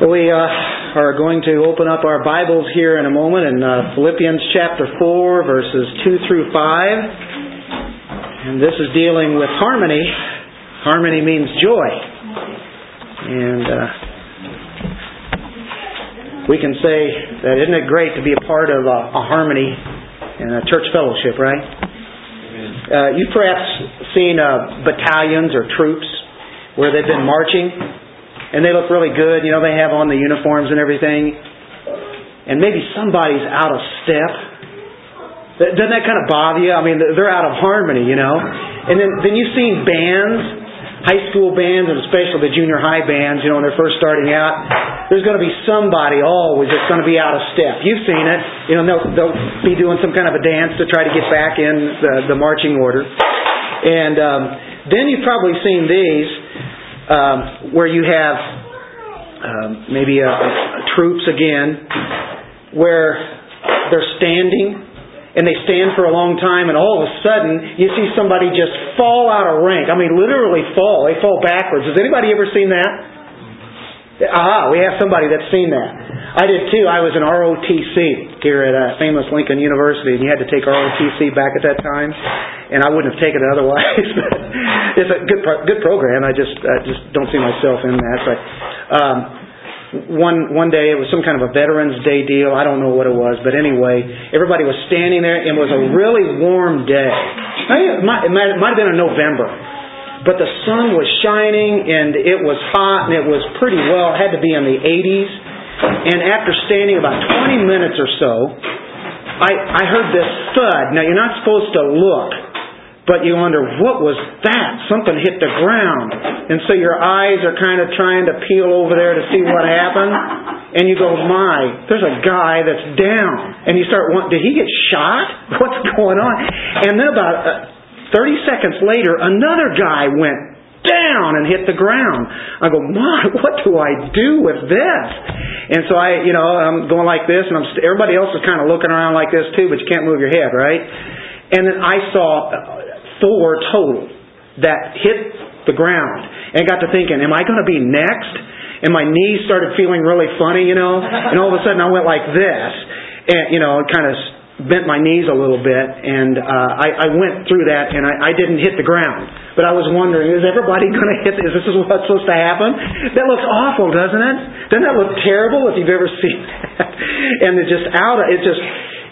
We are going to open up our Bibles here in a moment in Philippians chapter 4, verses 2 through 5. And this is dealing with harmony. Harmony means joy. And we can say that isn't it great to be a part of a harmony and a church fellowship, right? You've perhaps seen battalions or troops where they've been marching. And they look really good. You know, they have on the uniforms and everything. And maybe somebody's out of step. Doesn't that kind of bother you? I mean, they're out of harmony, you know. And then you've seen bands, high school bands, and especially the junior high bands, you know, when they're first starting out. There's going to be somebody always that's going to be out of step. You've seen it. You know, they'll be doing some kind of a dance to try to get back in the marching order. And then you've probably seen these. Where you have maybe troops again, where they're standing and they stand for a long time, and all of a sudden you see somebody just fall out of rank. I mean, literally fall. They fall backwards. Has anybody ever seen that? We have somebody that's seen that. I did too. I was in ROTC here at famous Lincoln University, and you had to take ROTC back at that time. And I wouldn't have taken it otherwise. But it's a good program. I just don't see myself in that. But one day it was some kind of a Veterans Day deal. I don't know what it was, but anyway, everybody was standing there. It was a really warm day. It might have been in November, but the sun was shining and it was hot and it was pretty well. It had to be in the 80s. And after standing about 20 minutes or so, I heard this thud. Now you're not supposed to look. But you wonder, what was that? Something hit the ground. And so your eyes are kind of trying to peel over there to see what happened. And you go, there's a guy that's down. And you start wondering, did he get shot? What's going on? And then about 30 seconds later, another guy went down and hit the ground. I go, what do I do with this? And so I'm going like this, and everybody else is kind of looking around like this too, but you can't move your head, right? And then I saw 4 total that hit the ground, and got to thinking, am I going to be next? And my knees started feeling really funny, you know, and all of a sudden I went like this, and kind of bent my knees a little bit, and I went through that, and I didn't hit the ground. But I was wondering, is everybody going to hit this? Is this what's supposed to happen? That looks awful, doesn't it? Doesn't that look terrible if you've ever seen that? And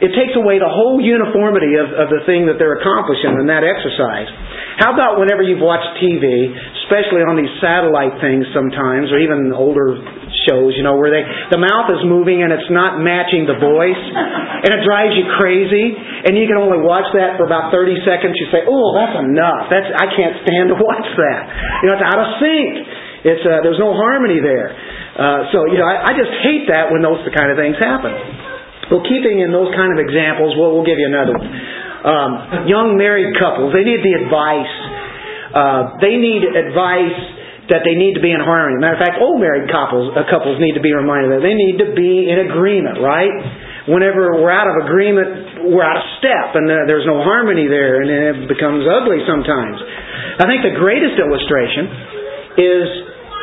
it takes away the whole uniformity of the thing that they're accomplishing in that exercise. How about whenever you've watched TV, especially on these satellite things sometimes, or even older shows, where the mouth is moving and it's not matching the voice, and it drives you crazy, and you can only watch that for about 30 seconds. You say, that's enough. I can't stand to watch that. It's out of sync. It's there's no harmony there. I just hate that when those kind of things happen. Well, keeping in those kind of examples, we'll give you another one. Young married couples, they need the advice. They need advice that they need to be in harmony. Matter of fact, old married couples need to be reminded that they need to be in agreement, right? Whenever we're out of agreement, we're out of step, and there's no harmony there, and it becomes ugly sometimes. I think the greatest illustration is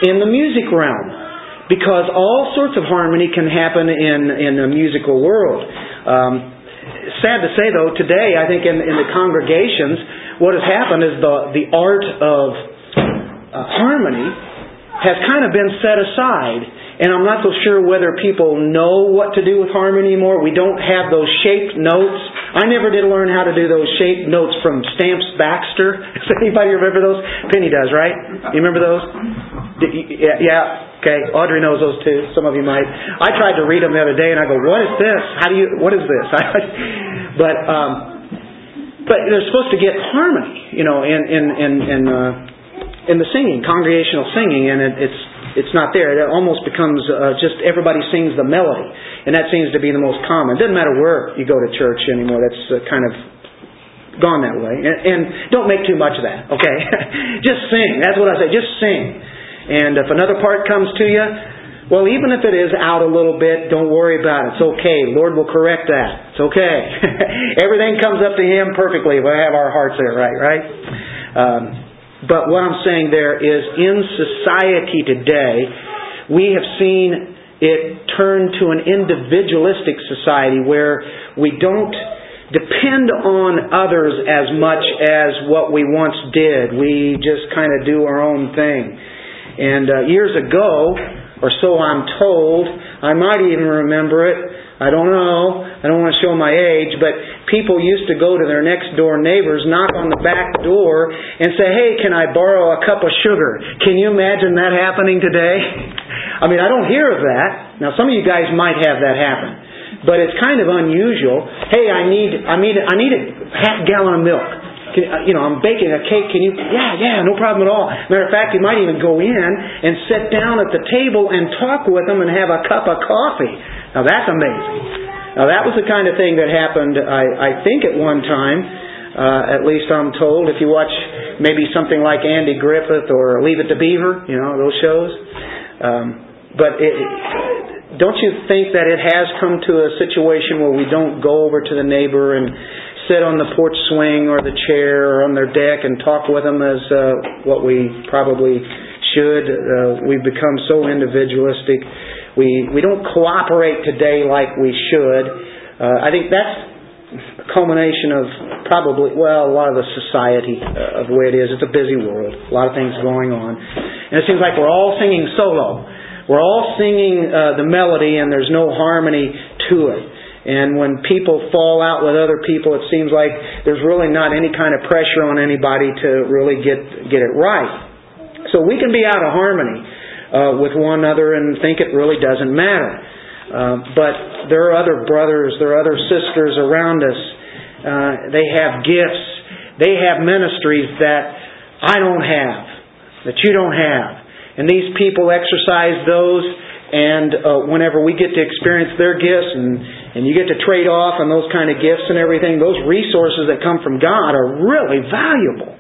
in the music realm. Because all sorts of harmony can happen in the musical world. Sad to say, though, today I think in the congregations, what has happened is the art of harmony has kind of been set aside. And I'm not so sure whether people know what to do with harmony anymore. We don't have those shaped notes. I never did learn how to do those shaped notes from Stamps Baxter. Does anybody remember those? Penny does, right? You remember those? Yeah. Okay, Audrey knows those too. Some of you might. I tried to read them the other day, and I go, "What is this? What is this?" But they're supposed to get harmony, in the singing, congregational singing, and it's not there. It almost becomes just everybody sings the melody, and that seems to be the most common. It doesn't matter where you go to church anymore. That's kind of gone that way. And don't make too much of that. Okay, just sing. That's what I say. Just sing. And if another part comes to you, well, even if it is out a little bit, don't worry about it. It's okay. Lord will correct that. It's okay. Everything comes up to Him perfectly. We have our hearts there, right? But what I'm saying there is in society today, we have seen it turned to an individualistic society where we don't depend on others as much as what we once did. We just kind of do our own thing. And years ago, or so I'm told, I might even remember it, I don't know, I don't want to show my age, but people used to go to their next door neighbors, knock on the back door, and say, "Hey, can I borrow a cup of sugar?" Can you imagine that happening today? I mean, I don't hear of that. Now, some of you guys might have that happen, but it's kind of unusual. Hey, I need a half gallon of milk. I'm baking a cake. Can you? Yeah, no problem at all. Matter of fact, you might even go in and sit down at the table and talk with them and have a cup of coffee. Now that's amazing. Now that was the kind of thing that happened, I think, at one time. At least I'm told. If you watch maybe something like Andy Griffith or Leave It to Beaver, those shows. Don't you think that it has come to a situation where we don't go over to the neighbor and sit on the porch swing or the chair or on their deck and talk with them as what we probably should? We've become so individualistic. We don't cooperate today like we should. I think that's a culmination of a lot of the society of the way it is. It's a busy world. A lot of things going on. And it seems like we're all singing solo. We're all singing the melody and there's no harmony to it. And when people fall out with other people, it seems like there's really not any kind of pressure on anybody to really get it right. So we can be out of harmony with one another and think it really doesn't matter. But there are other brothers, there are other sisters around us. They have gifts. They have ministries that I don't have, that you don't have. And these people exercise those. And whenever we get to experience their gifts and you get to trade off on those kind of gifts and everything, those resources that come from God are really valuable.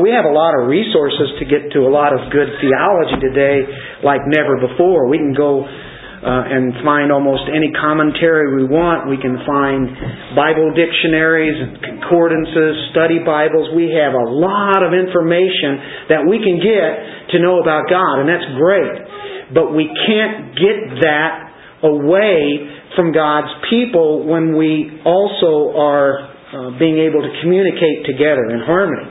We have a lot of resources to get to a lot of good theology today like never before. We can go and find almost any commentary we want. We can find Bible dictionaries and concordances, study Bibles. We have a lot of information that we can get to know about God, and that's great. But we can't get that away from God's people when we also are being able to communicate together in harmony.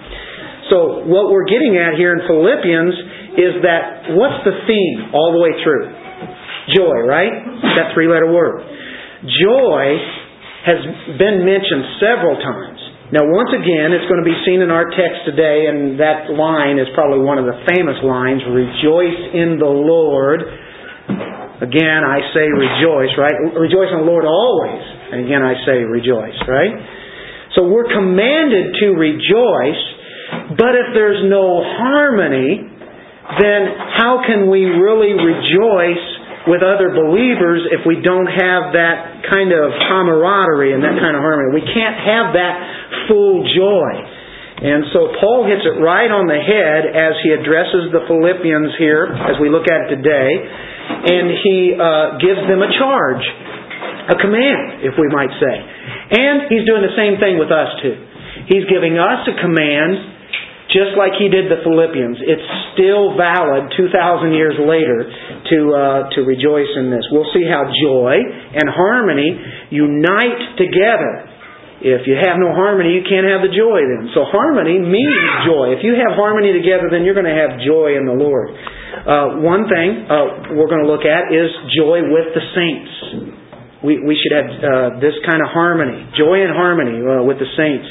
So what we're getting at here in Philippians is that what's the theme all the way through? Joy, right? That three-letter word. Joy has been mentioned several times. Now, once again, it's going to be seen in our text today, and that line is probably one of the famous lines, "Rejoice in the Lord." Again, I say rejoice, right? Rejoice in the Lord always. And again, I say rejoice, right? So we're commanded to rejoice, but if there's no harmony, then how can we really rejoice with other believers if we don't have that kind of camaraderie and that kind of harmony? We can't have that full joy. And so Paul hits it right on the head as he addresses the Philippians here, as we look at it today, and he gives them a charge, a command, if we might say. And he's doing the same thing with us too. He's giving us a command just like he did the Philippians. It's still valid 2,000 years later to rejoice in this. We'll see how joy and harmony unite together. If you have no harmony, you can't have the joy then. So harmony means joy. If you have harmony together, then you're going to have joy in the Lord. One thing we're going to look at is joy with the saints. We should have this kind of harmony. Joy and harmony with the saints.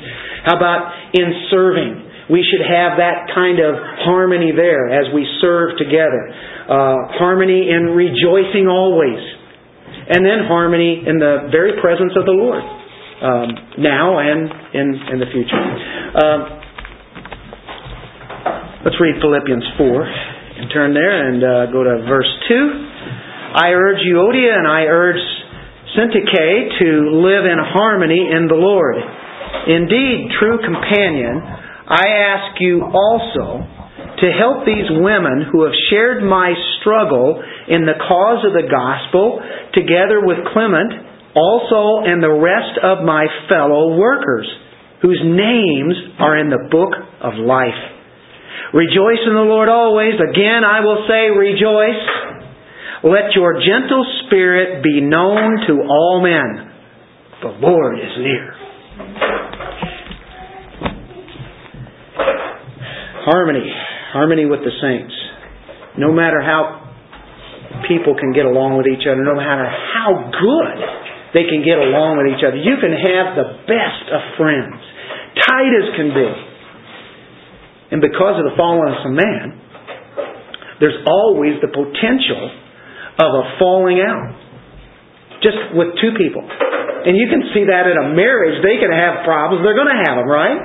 How about in serving? We should have that kind of harmony there as we serve together. Harmony in rejoicing always. And then harmony in the very presence of the Lord. Now and in the future. Let's read Philippians 4 and turn there and go to verse 2. I urge Euodia and I urge Syntyche to live in harmony in the Lord. Indeed, true companion, I ask you also to help these women who have shared my struggle in the cause of the gospel, together with Clement, also, and the rest of my fellow workers, whose names are in the book of life. Rejoice in the Lord always. Again, I will say rejoice. Let your gentle spirit be known to all men. The Lord is near. Harmony. Harmony with the saints. No matter how people can get along with each other, no matter how good they can get along with each other, you can have the best of friends. Tight as can be. And because of the fallenness of man, there's always the potential of a falling out. Just with two people. And you can see that in a marriage. They can have problems. They're going to have them, right?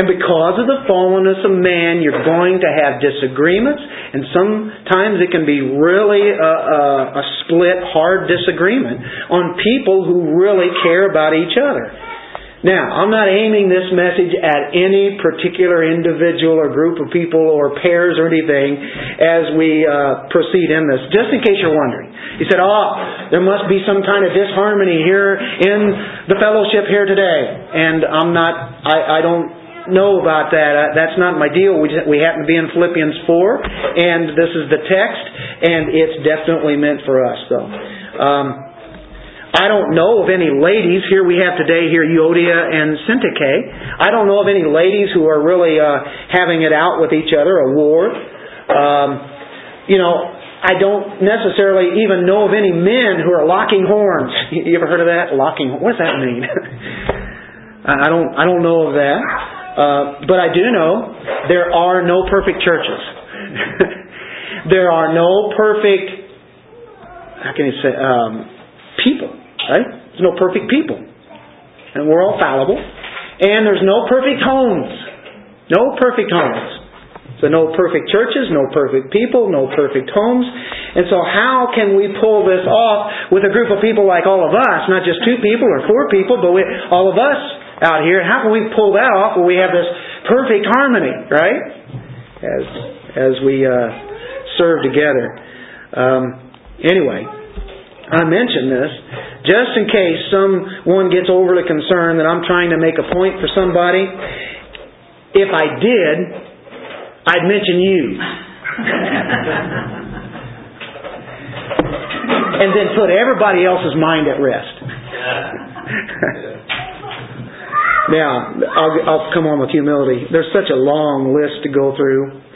And because of the fallenness of man, you're going to have disagreements. And sometimes it can be really a split, hard disagreement on people who really care about each other. Now, I'm not aiming this message at any particular individual or group of people or pairs or anything as we proceed in this. Just in case you're wondering. You said, there must be some kind of disharmony here in the fellowship here today. And I don't know about that. That's not my deal. We happen to be in Philippians 4, and this is the text, and it's definitely meant for us, though. I don't know of any ladies. Here we have today here Euodia and Syntyche. I don't know of any ladies who are really having it out with each other, a war. I don't necessarily even know of any men who are locking horns. You ever heard of that? Locking horns. What does that mean? I don't know of that. But I do know there are no perfect churches. There are no perfect. How can you say? People. Right? There's no perfect people. And we're all fallible. And there's no perfect homes. No perfect homes. So no perfect churches, no perfect people, no perfect homes. And so how can we pull this off with a group of people like all of us, not just two people or four people, but all of us out here? How can we pull that off when we have this perfect harmony, right? As we serve together. Anyway, I mention this just in case someone gets overly concerned that I'm trying to make a point for somebody. If I did, I'd mention you. And then put everybody else's mind at rest. Now, I'll come on with humility. There's such a long list to go through.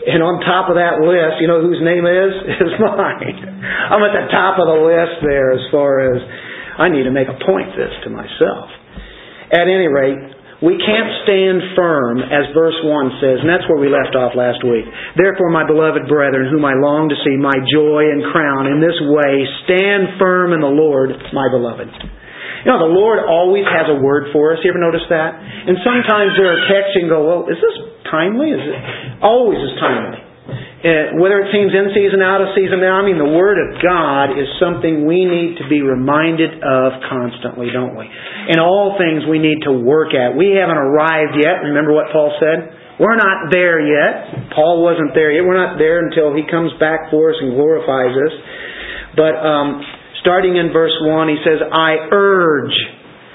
And on top of that list, you know whose name is? It's mine. I'm at the top of the list there as far as I need to make a point this to myself. At any rate, we can't stand firm, as verse 1 says, and that's where we left off last week. Therefore, my beloved brethren, whom I long to see, my joy and crown, in this way, stand firm in the Lord, my beloved. You know, the Lord always has a word for us. You ever notice that? And sometimes there are texts you can go, well, is this timely? Is it? Always is timely. Whether it seems in season, out of season, now, I mean, the Word of God is something we need to be reminded of constantly, don't we? And all things we need to work at. We haven't arrived yet. Remember what Paul said? We're not there yet. Paul wasn't there yet. We're not there until He comes back for us and glorifies us. But starting in verse 1, he says, I urge.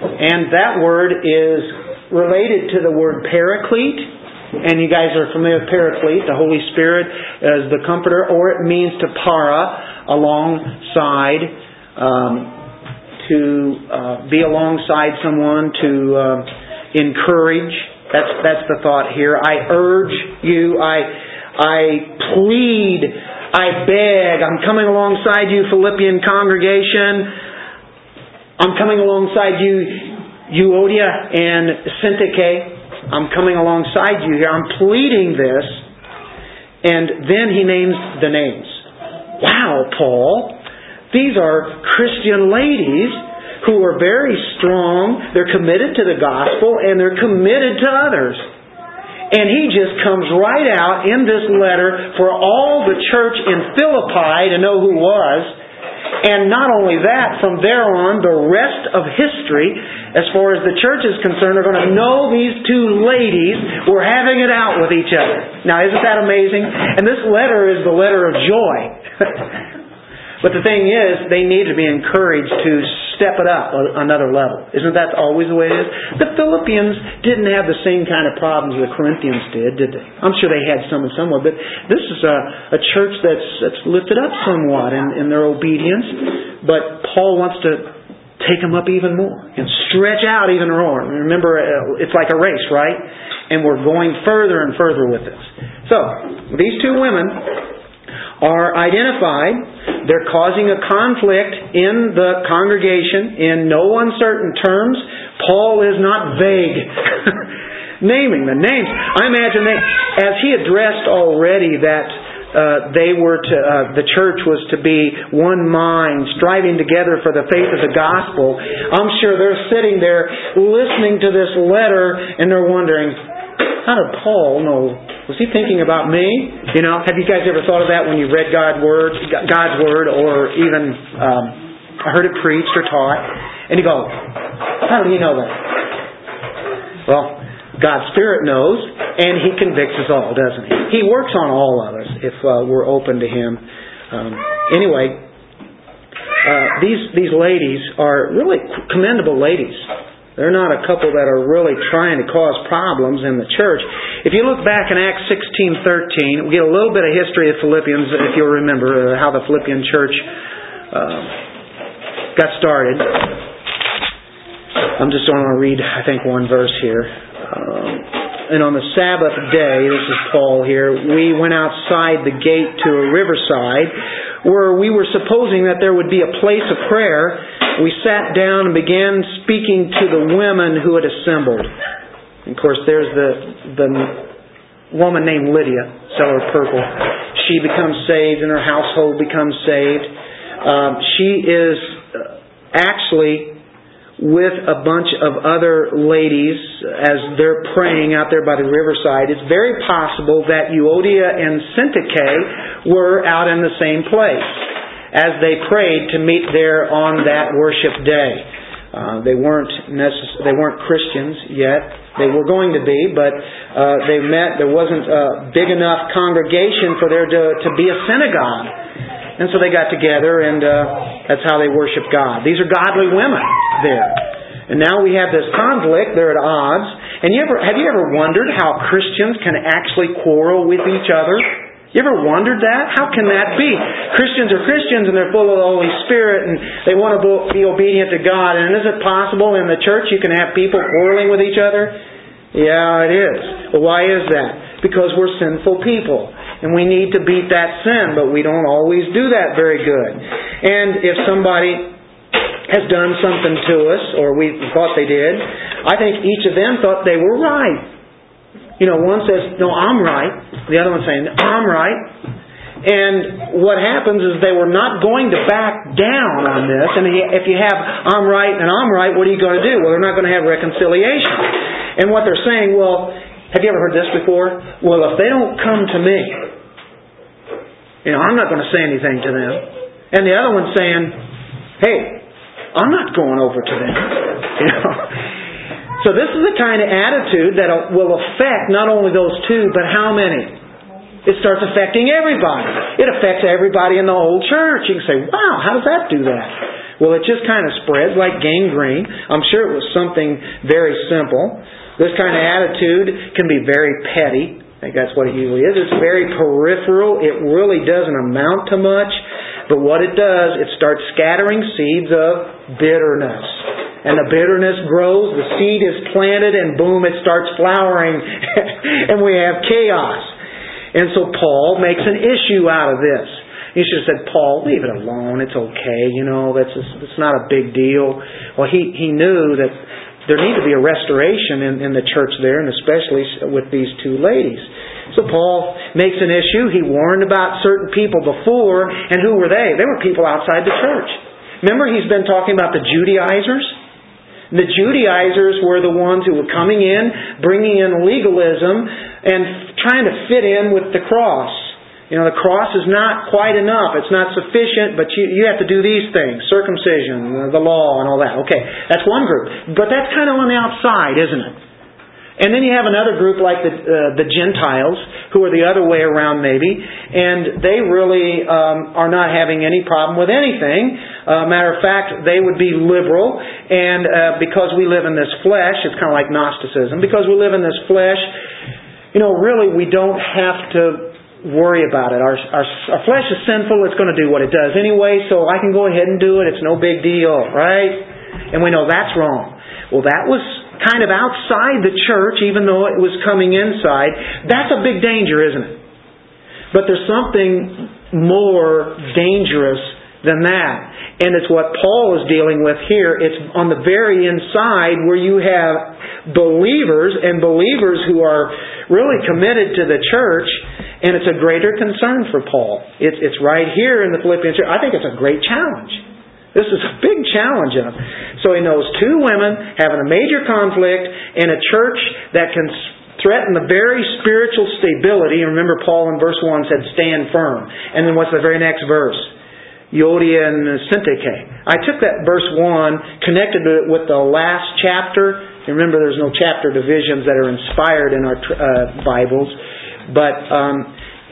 And that word is related to the word Paraclete. And you guys are familiar with Paraclete, the Holy Spirit as the Comforter, or it means to para, alongside, to be alongside someone, to encourage. That's the thought here. I urge you, I plead, I beg, I'm coming alongside you, Philippian congregation. I'm coming alongside you, Euodia and Syntyche. I'm coming alongside you here. I'm pleading this. And then he names the names. Wow, Paul. These are Christian ladies who are very strong. They're committed to the gospel and they're committed to others. And he just comes right out in this letter for all the church in Philippi to know who was. And not only that, from there on, the rest of history, as far as the church is concerned, are going to know these two ladies were having it out with each other. Now, isn't that amazing? And this letter is the letter of joy. But the thing is, they need to be encouraged to step it up another level. Isn't that always the way it is? The Philippians didn't have the same kind of problems the Corinthians did they? I'm sure they had some in some way, but this is a church that's lifted up somewhat in their obedience. But Paul wants to take them up even more and stretch out even more. Remember, it's like a race, right? And we're going further and further with this. So, these two women are identified. They're causing a conflict in the congregation in no uncertain terms. Paul is not vague. Naming the names. I imagine they, as he addressed already that the church was to be one mind, striving together for the faith of the gospel. I'm sure they're sitting there listening to this letter and they're wondering, how did Paul know? Was he thinking about me? You know, have you guys ever thought of that when you read God's word, or even heard it preached or taught? And you go, how did he know that? Well, God's Spirit knows, and He convicts us all, doesn't He? He works on all of us if we're open to Him. These ladies are really commendable ladies. They're not a couple that are really trying to cause problems in the church. If you look back in Acts 16:13, we get a little bit of history of Philippians, if you'll remember how the Philippian church got started. I'm just going to read, I think, one verse here. And on the Sabbath day, this is Paul here, we went outside the gate to a riverside where we were supposing that there would be a place of prayer. We sat down and began speaking to the women who had assembled. And of course, there's the woman named Lydia, seller of purple. She becomes saved and her household becomes saved. She is actually with a bunch of other ladies as they're praying out there by the riverside. It's very possible that Euodia and Syntyche were out in the same place as they prayed to meet there on that worship day. They weren't Christians yet. They were going to be, but they met. There wasn't a big enough congregation for there to be a synagogue. And so they got together, and that's how they worship God. These are godly women there. And now we have this conflict. They're at odds. And have you ever wondered how Christians can actually quarrel with each other? You ever wondered that? How can that be? Christians are Christians and they're full of the Holy Spirit and they want to be obedient to God. And is it possible in the church you can have people quarreling with each other? Yeah, it is. But why is that? Because we're sinful people. And we need to beat that sin, but we don't always do that very good. And if somebody has done something to us, or we thought they did, I think each of them thought they were right. You know, one says, no, I'm right. The other one's saying, I'm right. And what happens is they were not going to back down on this. And if you have I'm right and I'm right, what are you going to do? Well, they're not going to have reconciliation. And what they're saying, well, have you ever heard this before? Well, if they don't come to me, you know, I'm not going to say anything to them. And the other one's saying, hey, I'm not going over to them. You know? So this is the kind of attitude that will affect not only those two, but how many? It starts affecting everybody. It affects everybody in the whole church. You can say, wow, how does that do that? Well, it just kind of spreads like gangrene. I'm sure it was something very simple. This kind of attitude can be very petty. I think that's what it usually is. It's very peripheral. It really doesn't amount to much. But what it does, it starts scattering seeds of bitterness. And the bitterness grows, the seed is planted, and boom, it starts flowering. And we have chaos. And so Paul makes an issue out of this. You should have said, Paul, leave it alone. It's okay. You know, it's not a big deal. Well, he knew that there needed to be a restoration in the church there, and especially with these two ladies. So Paul makes an issue. He warned about certain people before, and who were they? They were people outside the church. Remember, he's been talking about the Judaizers? The Judaizers were the ones who were coming in, bringing in legalism, and trying to fit in with the cross. You know, the cross is not quite enough. It's not sufficient, but you have to do these things. Circumcision, the law, and all that. Okay, that's one group. But that's kind of on the outside, isn't it? And then you have another group like the Gentiles, who are the other way around maybe, and they really are not having any problem with anything. Matter of fact, they would be liberal, and because we live in this flesh, it's kind of like Gnosticism, because we live in this flesh, you know, really we don't have to worry about it. Our flesh is sinful, it's going to do what it does anyway, so I can go ahead and do it, it's no big deal, right? And we know that's wrong. Well, that was kind of outside the church, even though it was coming inside. That's a big danger, isn't it? But there's something more dangerous than that. And it's what Paul is dealing with here. It's on the very inside where you have believers, and believers who are really committed to the church, and it's a greater concern for Paul. It's right here in the Philippians. I think it's a great challenge. This is a big challenge. So he knows two women having a major conflict in a church that can threaten the very spiritual stability. And remember, Paul in verse 1 said, stand firm. And then what's the very next verse? Euodia and Syntyche. I took that verse 1, connected it with the last chapter. And remember, there's no chapter divisions that are inspired in our Bibles. But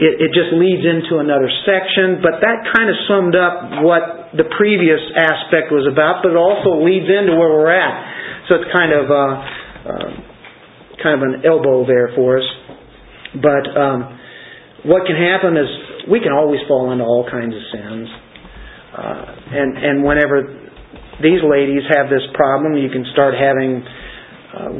it just leads into another section, but that kind of summed up what the previous aspect was about, but it also leads into where we're at. So it's kind of an elbow there for us. But what can happen is we can always fall into all kinds of sins. And whenever these ladies have this problem, you can start having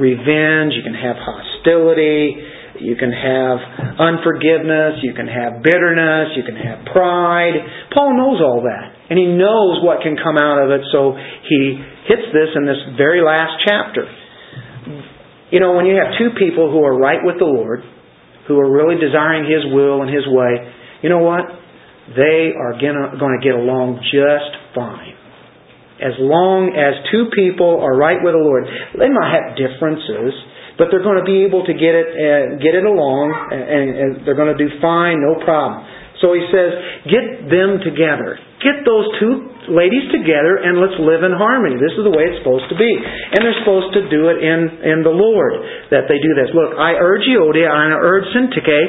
revenge, you can have hostility. You can have unforgiveness. You can have bitterness. You can have pride. Paul knows all that. And he knows what can come out of it, so he hits this in this very last chapter. You know, when you have two people who are right with the Lord, who are really desiring His will and His way, you know what? They are going to get along just fine. As long as two people are right with the Lord. They might have differences, but they're going to be able to get it along, and they're going to do fine, no problem. So he says, get them together. Get those two ladies together, and let's live in harmony. This is the way it's supposed to be. And they're supposed to do it in the Lord, that they do this. Look, I urge Euodia, and I urge Syntyche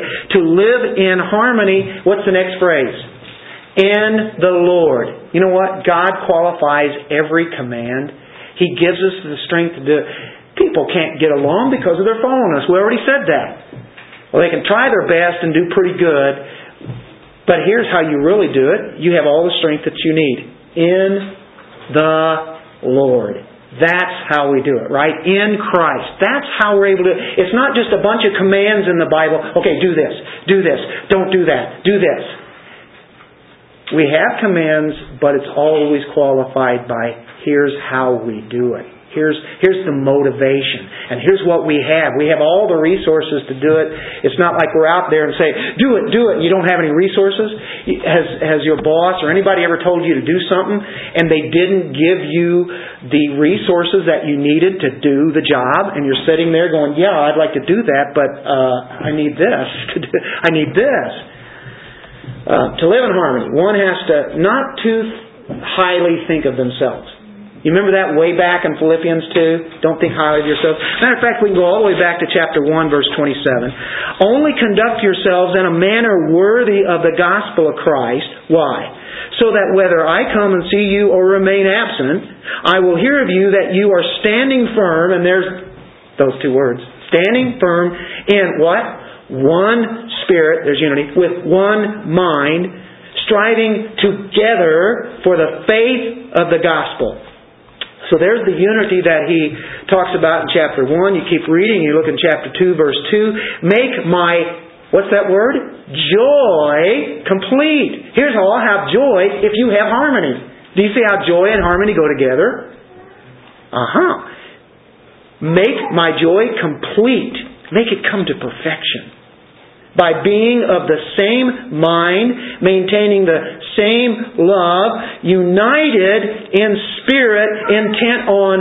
to live in harmony. What's the next phrase? In the Lord. You know what? God qualifies every command. He gives us the strength to do it. People can't get along because of their fallenness. We already said that. Well, they can try their best and do pretty good, but here's how you really do it. You have all the strength that you need. In the Lord. That's how we do it, right? In Christ. That's how we're able to do it. It's not just a bunch of commands in the Bible. Okay, do this. Do this. Don't do that. Do this. We have commands, but it's always qualified by here's how we do it. Here's the motivation. And here's what we have. We have all the resources to do it. It's not like we're out there and say, do it, and you don't have any resources. Has your boss or anybody ever told you to do something and they didn't give you the resources that you needed to do the job, and you're sitting there going, yeah, I'd like to do that, but I need this. I need this. To live in harmony, one has to not too highly think of themselves. You remember that way back in Philippians 2? Don't think highly of yourselves. Matter of fact, we can go all the way back to chapter 1, verse 27. Only conduct yourselves in a manner worthy of the gospel of Christ. Why? So that whether I come and see you or remain absent, I will hear of you that you are standing firm, and there's those two words, standing firm in what? One spirit, there's unity, with one mind, striving together for the faith of the gospel. So there's the unity that he talks about in chapter 1. You keep reading, you look in chapter 2, verse 2. Make my, what's that word? Joy complete. Here's how I'll have joy if you have harmony. Do you see how joy and harmony go together? Uh-huh. Make my joy complete. Make it come to perfection. By being of the same mind, maintaining the same love, united in spirit, intent on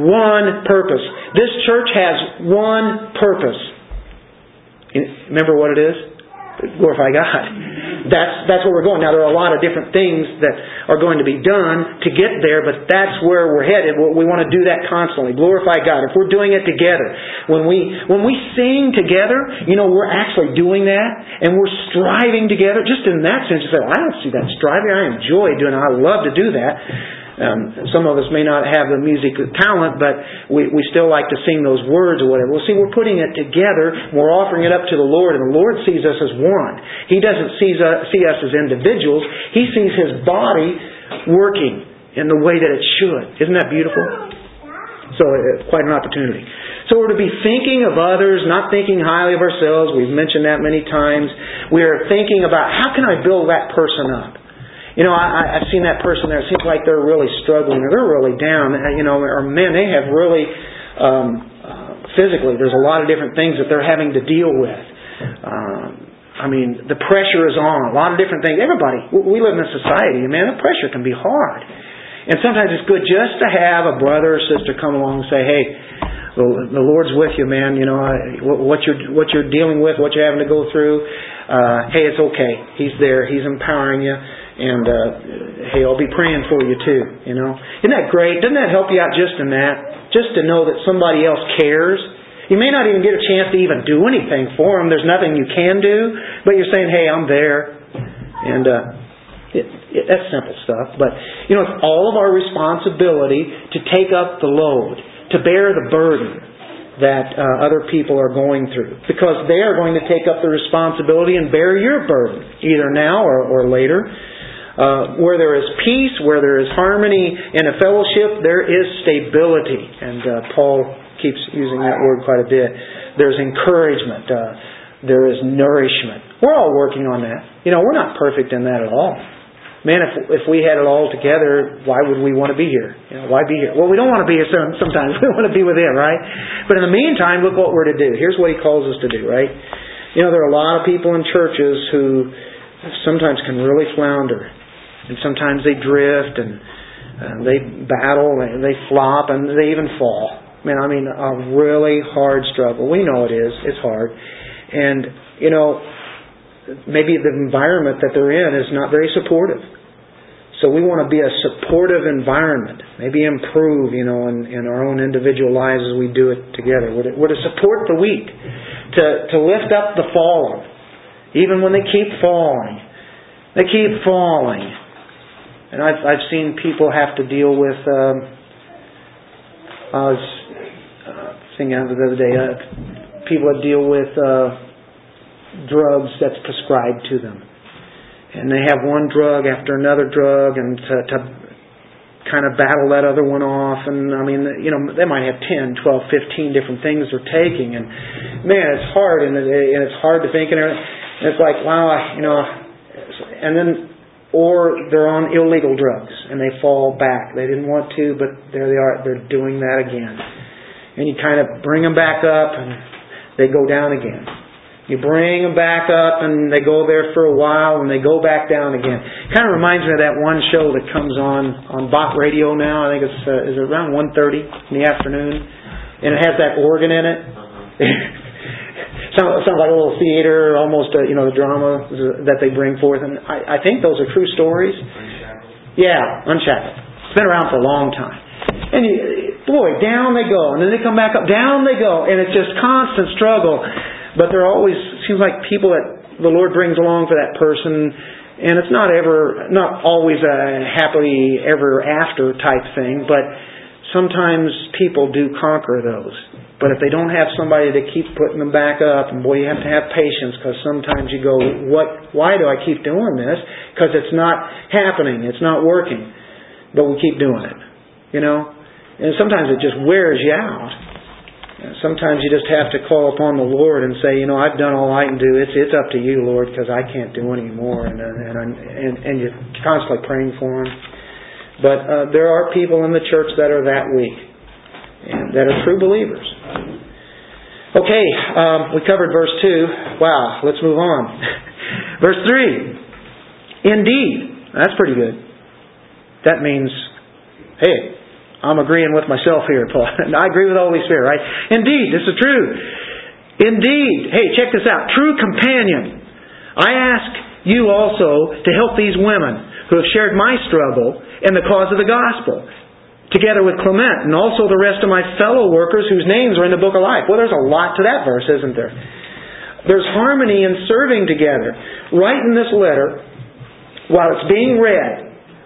one purpose. This church has one purpose. Remember what it is? glorify God. That's where we're going. Now, there are a lot of different things that are going to be done to get there, but that's where we're headed. We want to do that constantly. Glorify God. If we're doing it together, when we sing together, we're actually doing that, and we're striving together. Just in that sense, you say, well, I don't see that striving. I enjoy doing it. I love to do that. Some of us may not have the music talent, but we still like to sing those words or whatever. Well, see, we're putting it together. We're offering it up to the Lord, and the Lord sees us as one. He doesn't see us as individuals. He sees His body working in the way that it should. Isn't that beautiful? So it's quite an opportunity. So we're to be thinking of others, not thinking highly of ourselves. We've mentioned that many times. We are thinking about, how can I build that person up? I've seen that person there. It seems like they're really struggling, or they're really down. Or men, they have really, physically, there's a lot of different things that they're having to deal with. The pressure is on. A lot of different things. Everybody, we live in a society, and man, the pressure can be hard. And sometimes it's good just to have a brother or sister come along and say, hey, the Lord's with you, man. What you're dealing with, what you're having to go through, hey, it's okay. He's there. He's empowering you. And, hey, I'll be praying for you too, Isn't that great? Doesn't that help you out just in that? Just to know that somebody else cares. You may not even get a chance to even do anything for them. There's nothing you can do. But you're saying, hey, I'm there. And that's simple stuff. But, it's all of our responsibility to take up the load, to bear the burden that other people are going through. Because they are going to take up the responsibility and bear your burden, either now or later. Where there is peace, where there is harmony and a fellowship, there is stability. And Paul keeps using that word quite a bit. There's encouragement. There is nourishment. We're all working on that. We're not perfect in that at all. Man, if we had it all together, why would we want to be here? Why be here? Well, we don't want to be here sometimes. We want to be with Him, right? But in the meantime, look what we're to do. Here's what He calls us to do, right? There are a lot of people in churches who sometimes can really flounder. And sometimes they drift, and they battle, and they flop, and they even fall. A really hard struggle. We know it is. It's hard. And, maybe the environment that they're in is not very supportive. So we want to be a supportive environment. Maybe improve, in our own individual lives as we do it together. We're to support the weak, to lift up the fallen, even when they keep falling. They keep falling. And I've seen people have to deal with. I was thinking of it the other day. People that deal with. Drugs that's prescribed to them, and they have one drug after another drug, and to kind of battle that other one off, and they might have 10, 12, 15 different things they're taking, and man, it's hard, and it's hard to think, and it's like, wow, and then, or they're on illegal drugs and they fall back. They didn't want to, but there they are. They're doing that again, and you kind of bring them back up, and they go down again. You bring them back up, and they go there for a while, and they go back down again. It kind of reminds me of that one show that comes on Bach Radio now. I think it's is it around 1:30 in the afternoon, and it has that organ in it. Sounds like a little theater, almost the drama that they bring forth. And I think those are true stories. Unshackled. Yeah, Unshackled. It's been around for a long time. And boy, down they go, and then they come back up. Down they go, and it's just constant struggle. But there always seems like people that the Lord brings along for that person, and it's not always a happily ever after type thing. But sometimes people do conquer those. But if they don't have somebody to keep putting them back up, and boy, you have to have patience, because sometimes you go, "What? Why do I keep doing this? Because it's not happening, it's not working." But we keep doing it, And sometimes it just wears you out. Sometimes you just have to call upon the Lord and say, I've done all I can do. It's up to you, Lord, because I can't do any more. And you're constantly praying for them. But there are people in the church that are that weak, and that are true believers. Okay, we covered verse 2. Wow, let's move on. Verse 3. Indeed. That's pretty good. That means, hey, I'm agreeing with myself here, Paul. I agree with the Holy Spirit, right? Indeed, this is true. Indeed. Hey, check this out. True companion I ask you also to help these women who have shared my struggle and the cause of the gospel, together with Clement and also the rest of my fellow workers whose names are in the book of life. Well, there's a lot to that verse, isn't there? There's harmony in serving together. Right in this letter, while it's being read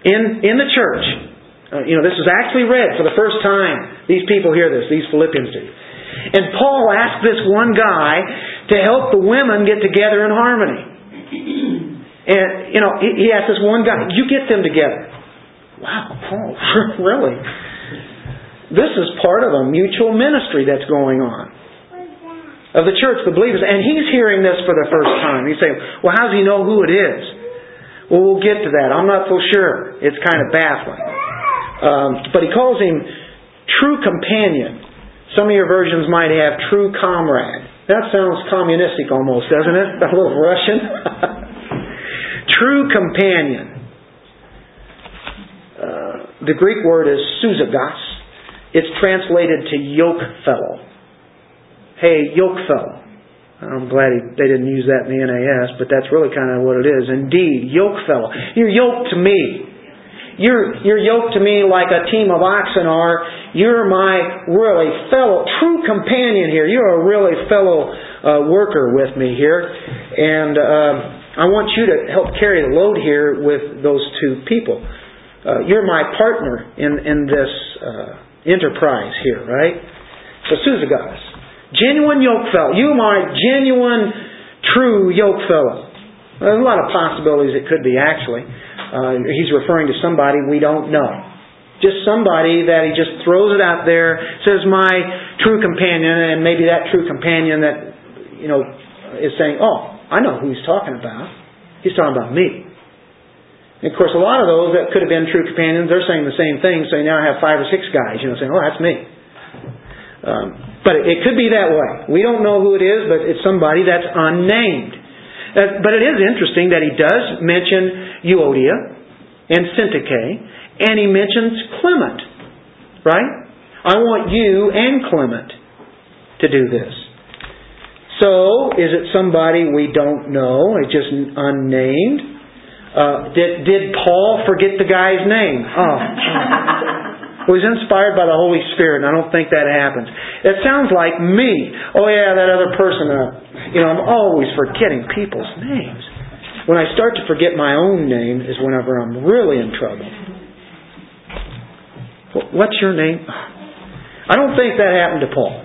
in the church, this is actually read for the first time. These people hear this, these Philippians do. And Paul asked this one guy to help the women get together in harmony. And, he asked this one guy, you get them together. Wow, Paul, really? This is part of a mutual ministry that's going on of the church, the believers. And he's hearing this for the first time. He's saying, well, how does he know who it is? Well, we'll get to that. I'm not so sure. It's kind of baffling. But he calls him true companion. Some of your versions might have true comrade. That sounds communistic almost, doesn't it? A little Russian. True companion. The Greek word is souzagos. It's translated to yoke fellow. Hey, yoke fellow. I'm glad they didn't use that in the NAS, but that's really kind of what it is. Indeed, yoke fellow. You're yoked to me. You're yoked to me like a team of oxen are. You're my really fellow, true companion here. You're a really fellow worker with me here. And I want you to help carry the load here with those two people. You're my partner in this enterprise here, right? So souzagos. Genuine yoke fellow. You are my genuine, true yoke fellow. There's a lot of possibilities it could be, actually. He's referring to somebody we don't know. Just somebody that he just throws it out there, says my true companion, and maybe that true companion that, is saying, oh, I know who he's talking about. He's talking about me. And of course, a lot of those that could have been true companions, they're saying the same thing, so you now have 5 or 6 guys, saying, oh, that's me. But it could be that way. We don't know who it is, but it's somebody that's unnamed. But it is interesting that he does mention Euodia and Syntyche, and he mentions Clement, right? I want you and Clement to do this. So, is it somebody we don't know? It's just unnamed? Did Paul forget the guy's name? Oh. Well, he's inspired by the Holy Spirit, and I don't think that happens. It sounds like me. Oh, yeah, that other person. I'm always forgetting people's names. When I start to forget my own name is whenever I'm really in trouble. What's your name? I don't think that happened to Paul.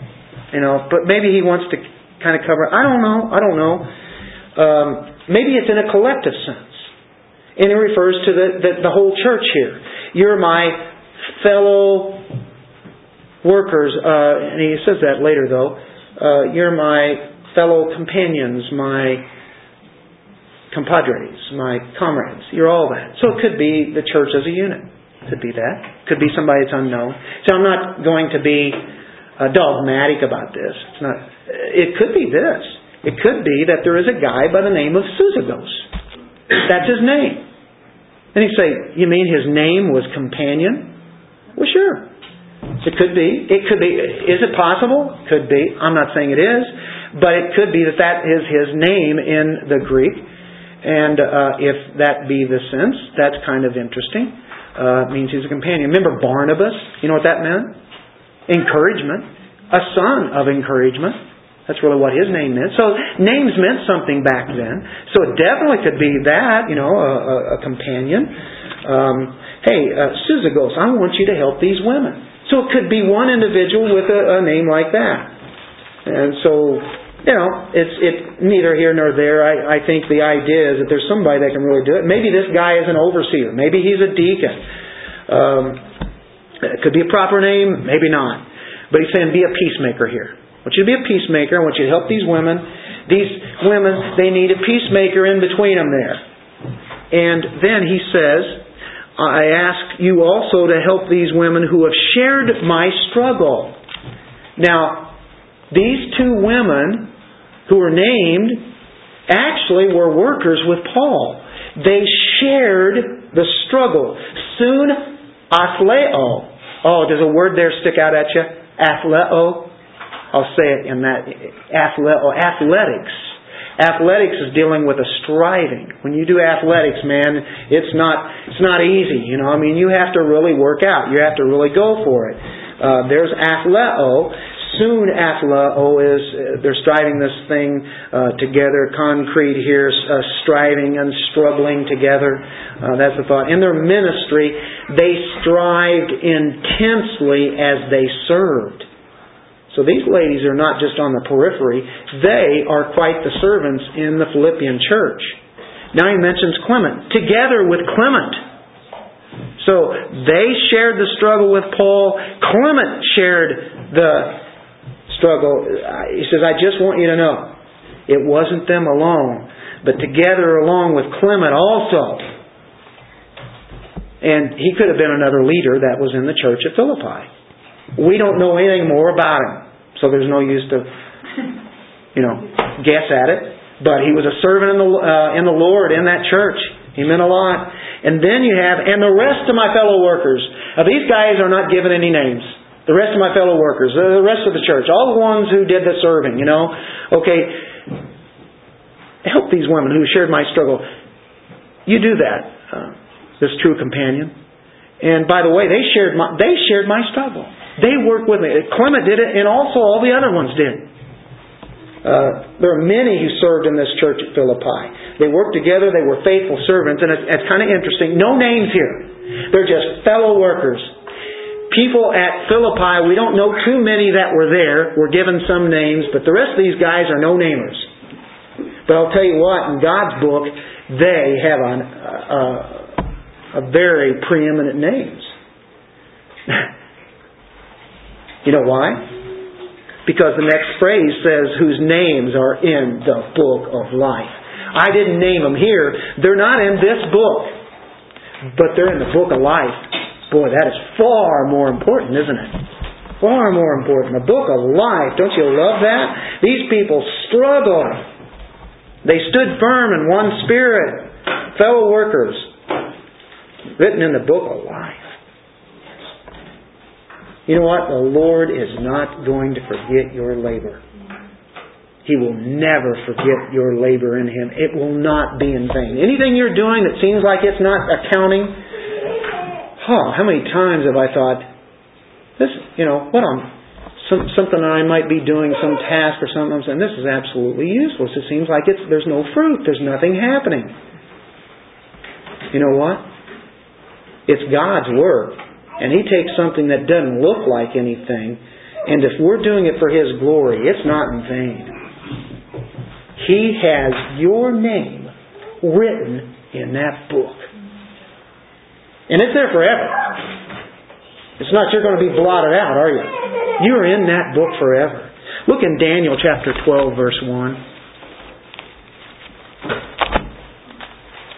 But maybe he wants to kind of cover it. I don't know. Maybe it's in a collective sense. And it refers to the whole church here. You're my fellow workers. And he says that later, though. You're my fellow companions, my compadres, my comrades. You're all that. So it could be the church as a unit. Could be that. Could be somebody that's unknown. So I'm not going to be dogmatic about this. It's not. It could be this. It could be that there is a guy by the name of Souzagos. That's his name. And you say, you mean his name was companion? Well, sure. It could be. It could be. Is it possible? Could be. I'm not saying it is. But it could be that is his name in the Greek. And if that be the sense, that's kind of interesting. It means he's a companion. Remember Barnabas? You know what that meant? Encouragement. A son of encouragement. That's really what his name meant. So names meant something back then. So it definitely could be that, a companion. Souzagos, I want you to help these women. So it could be one individual with a name like that. And so, it's neither here nor there. I think the idea is that there's somebody that can really do it. Maybe this guy is an overseer. Maybe he's a deacon. It could be a proper name. Maybe not. But he's saying be a peacemaker here. I want you to be a peacemaker. I want you to help these women. These women, they need a peacemaker in between them there. And then he says, I ask you also to help these women who have shared my struggle. Now, these two women who were named actually were workers with Paul. They shared the struggle. Soon, athleo. Oh, does a word there stick out at you? Athleo. I'll say it in that, athletics. Athletics is dealing with a striving. When you do athletics, man, it's not easy. You know, I mean, you have to really work out. You have to really go for it. There's athleo. Soon athleo is they're striving this thing together. Concrete here, striving and struggling together. That's the thought. In their ministry, they strived intensely as they served. So these ladies are not just on the periphery. They are quite the servants in the Philippian church. Now he mentions Clement, together with Clement. So they shared the struggle with Paul. Clement shared the struggle. He says, I just want you to know, it wasn't them alone, but together along with Clement also. And he could have been another leader that was in the church at Philippi. We don't know anything more about him, so there's no use to, guess at it. But he was a servant in the Lord in that church. He meant a lot. And then you have, and the rest of my fellow workers. Now, these guys are not given any names. The rest of my fellow workers, the rest of the church, all the ones who did the serving. Help these women who shared my struggle. You do that, this true companion. And by the way, they shared my struggle. They worked with me. Clement did it, and also all the other ones did. There are many who served in this church at Philippi. They worked together. They were faithful servants. And it's kind of interesting. No names here. They're just fellow workers. People at Philippi, we don't know too many that were there. We're given some names, but the rest of these guys are no-namers. But I'll tell you what, in God's book, they have a very preeminent names. You know why? Because the next phrase says, whose names are in the book of life. I didn't name them here. They're not in this book. But they're in the book of life. Boy, that is far more important, isn't it? Far more important. The book of life. Don't you love that? These people struggled. They stood firm in one spirit. Fellow workers. Written in the book of life. You know what? The Lord is not going to forget your labor. He will never forget your labor in Him. It will not be in vain. Anything you're doing that seems like it's not accounting. Oh, how many times have I thought, something I might be doing, some task or something, I'm saying, this is absolutely useless. It seems like there's no fruit. There's nothing happening. You know what? It's God's work. And He takes something that doesn't look like anything. And if we're doing it for His glory, it's not in vain. He has your name written in that book. And it's there forever. It's not you're going to be blotted out, are you? You're in that book forever. Look in Daniel chapter 12, verse 1.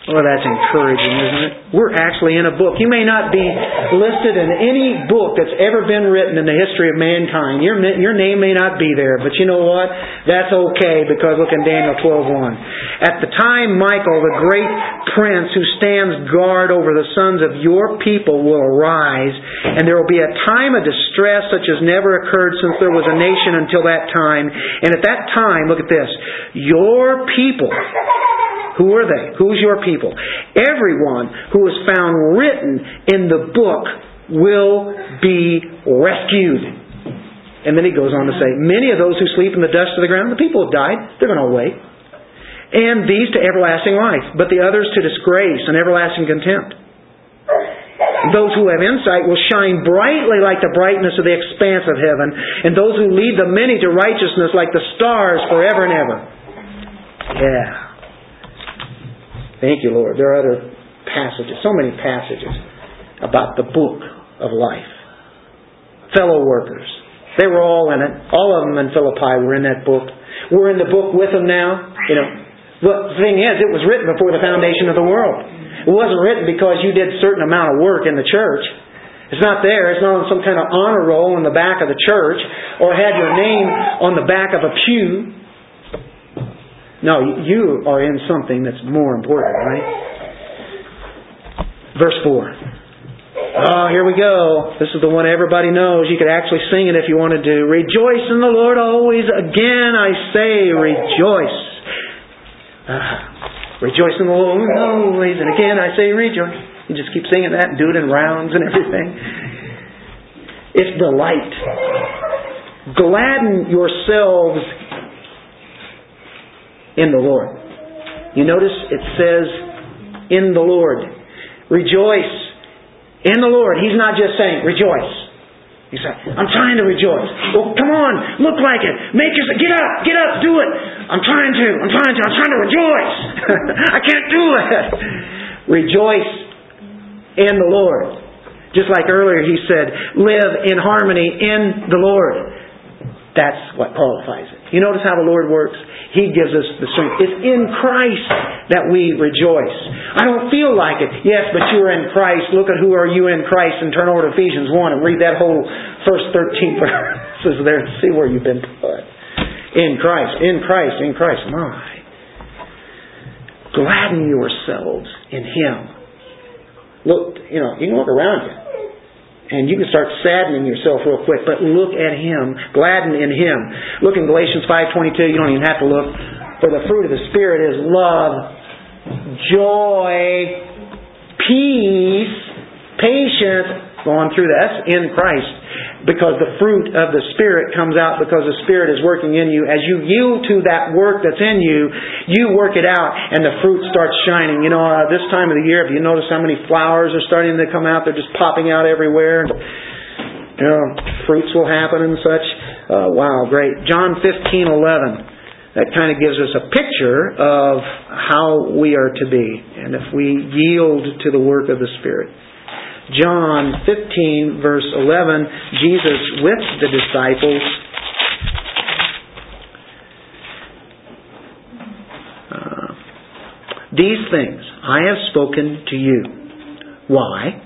Oh, that's encouraging, isn't it? We're actually in a book. You may not be listed in any book that's ever been written in the history of mankind. Your name may not be there, but you know what? That's okay, because look in Daniel 12:1. At the time, Michael, the great prince who stands guard over the sons of your people, will arise, and there will be a time of distress such as never occurred since there was a nation until that time. And at that time, look at this, your people... Who are they? Who's your people? Everyone who is found written in the book will be rescued. And then he goes on to say, many of those who sleep in the dust of the ground, the people have died, they're going to awake. And these to everlasting life, but the others to disgrace and everlasting contempt. Those who have insight will shine brightly like the brightness of the expanse of heaven, and those who lead the many to righteousness like the stars forever and ever. Yeah. Thank you, Lord. There are other passages, so many passages about the book of life. Fellow workers. They were all in it. All of them in Philippi were in that book. We're in the book with them now. But the thing is, it was written before the foundation of the world. It wasn't written because you did a certain amount of work in the church. It's not there. It's not on some kind of honor roll in the back of the church or had your name on the back of a pew. No, you are in something that's more important, right? Verse 4. Oh, here we go. This is the one everybody knows. You could actually sing it if you wanted to. Rejoice in the Lord always. Again, I say rejoice. Rejoice in the Lord always, and again I say rejoice. You just keep singing that and do it in rounds and everything. It's delight. Gladden yourselves in the Lord. You notice it says, in the Lord. Rejoice in the Lord. He's not just saying, rejoice. He's saying, I'm trying to rejoice. Well, come on, look like it. Get up, do it. I'm trying to rejoice. I can't do it. Rejoice in the Lord. Just like earlier he said, live in harmony in the Lord. That's what qualifies it. You notice how the Lord works? He gives us the strength. It's in Christ that we rejoice. I don't feel like it. Yes, but you are in Christ. Look at who are you in Christ, and turn over to Ephesians 1 and read that whole first 13 verses there and see where you've been put. In Christ, in Christ, in Christ. My. Gladden yourselves in Him. Look, you can look around you. And you can start saddening yourself real quick, but look at Him, gladden in Him. Look in Galatians 5:22. You don't even have to look. For the fruit of the Spirit is love, joy, peace, patience. Going through that, that's in Christ. Because the fruit of the Spirit comes out because the Spirit is working in you. As you yield to that work that's in you, you work it out and the fruit starts shining. This time of the year, if you notice how many flowers are starting to come out, they're just popping out everywhere. Fruits will happen and such. Wow, great. John 15:11. That kind of gives us a picture of how we are to be. And if we yield to the work of the Spirit. John 15, verse 11, Jesus with the disciples. These things I have spoken to you. Why?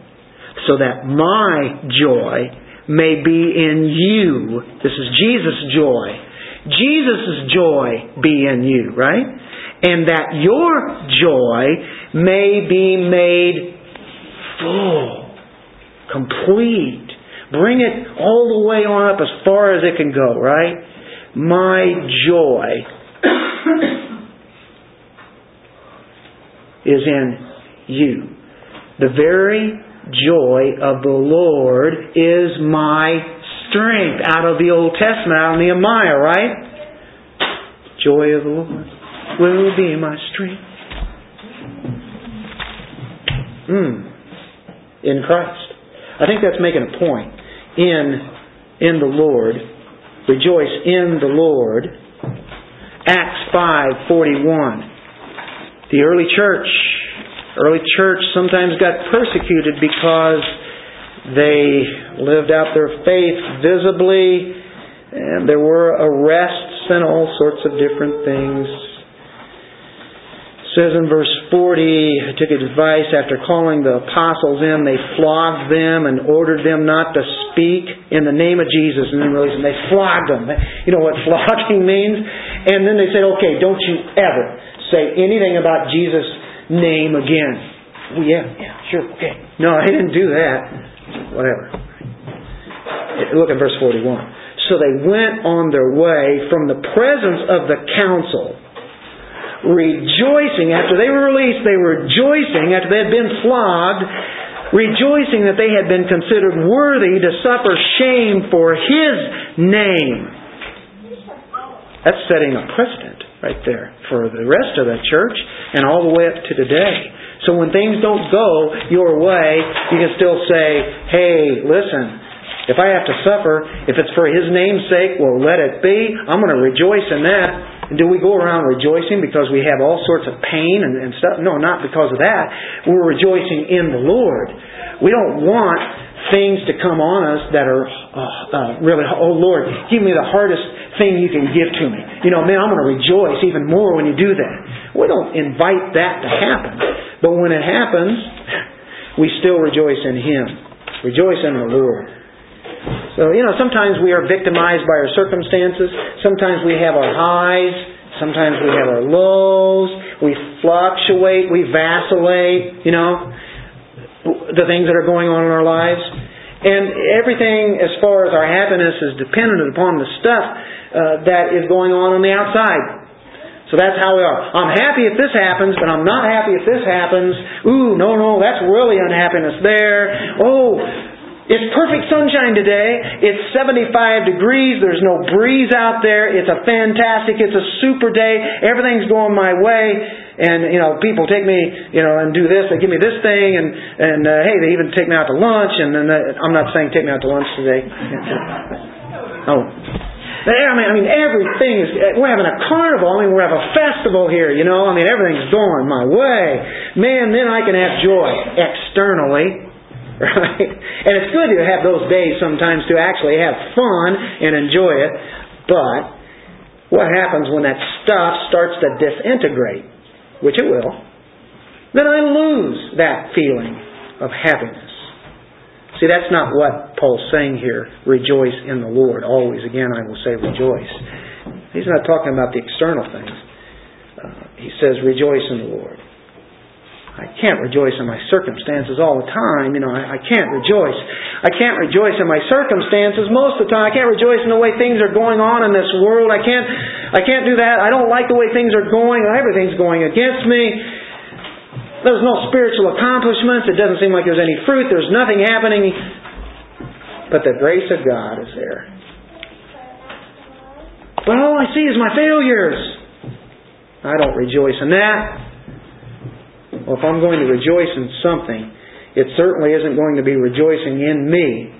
So that my joy may be in you. This is Jesus' joy. Jesus' joy be in you, right? And that your joy may be made full. Complete. Bring it all the way on up as far as it can go, right? My joy is in you. The very joy of the Lord is my strength. Out of the Old Testament, out of Nehemiah, right? Joy of the Lord will be my strength. In Christ. I think that's making a point. In the Lord. Rejoice in the Lord. Acts 5:41. The early church sometimes got persecuted because they lived out their faith visibly, and there were arrests and all sorts of different things. It says in verse 40, I took advice after calling the apostles in. They flogged them and ordered them not to speak in the name of Jesus. And then released them. They flogged them. You know what flogging means? And then they said, okay, don't you ever say anything about Jesus' name again. Oh, yeah, sure, okay. No, I didn't do that. Whatever. Look at verse 41. So they went on their way from the presence of the council. Rejoicing, after they were released, they were rejoicing, after they had been flogged, rejoicing that they had been considered worthy to suffer shame for His name. That's setting a precedent right there for the rest of the church and all the way up to today. So when things don't go your way, you can still say, hey, listen, if I have to suffer, if it's for His name's sake, well, let it be. I'm going to rejoice in that. And do we go around rejoicing because we have all sorts of pain and stuff? No, not because of that. We're rejoicing in the Lord. We don't want things to come on us that are really, oh Lord, give me the hardest thing you can give to me. Man, I'm going to rejoice even more when you do that. We don't invite that to happen. But when it happens, we still rejoice in Him. Rejoice in the Lord. So, sometimes we are victimized by our circumstances. Sometimes we have our highs. Sometimes we have our lows. We fluctuate. We vacillate, the things that are going on in our lives. And everything as far as our happiness is dependent upon the stuff that is going on the outside. So that's how we are. I'm happy if this happens, but I'm not happy if this happens. Ooh, no, that's really unhappiness there. Oh, it's perfect sunshine today. It's 75 degrees. There's no breeze out there. It's a super day. Everything's going my way. And, people take me, and do this. They give me this thing. And hey, they even take me out to lunch. And then I'm not saying take me out to lunch today. Oh. I mean, everything is... We're having a carnival. We're having a festival here, everything's going my way. Man, then I can have joy externally. Right? And it's good to have those days sometimes to actually have fun and enjoy it. But what happens when that stuff starts to disintegrate, which it will, then I lose that feeling of happiness. See, that's not what Paul's saying here. Rejoice in the Lord. Always, again, I will say rejoice. He's not talking about the external things. He says rejoice in the Lord. I can't rejoice in my circumstances all the time. I can't rejoice. I can't rejoice in my circumstances most of the time. I can't rejoice in the way things are going on in this world. I can't do that. I don't like the way things are going. Everything's going against me. There's no spiritual accomplishments. It doesn't seem like there's any fruit. There's nothing happening. But the grace of God is there. But all I see is my failures. I don't rejoice in that. Well, if I'm going to rejoice in something, it certainly isn't going to be rejoicing in me.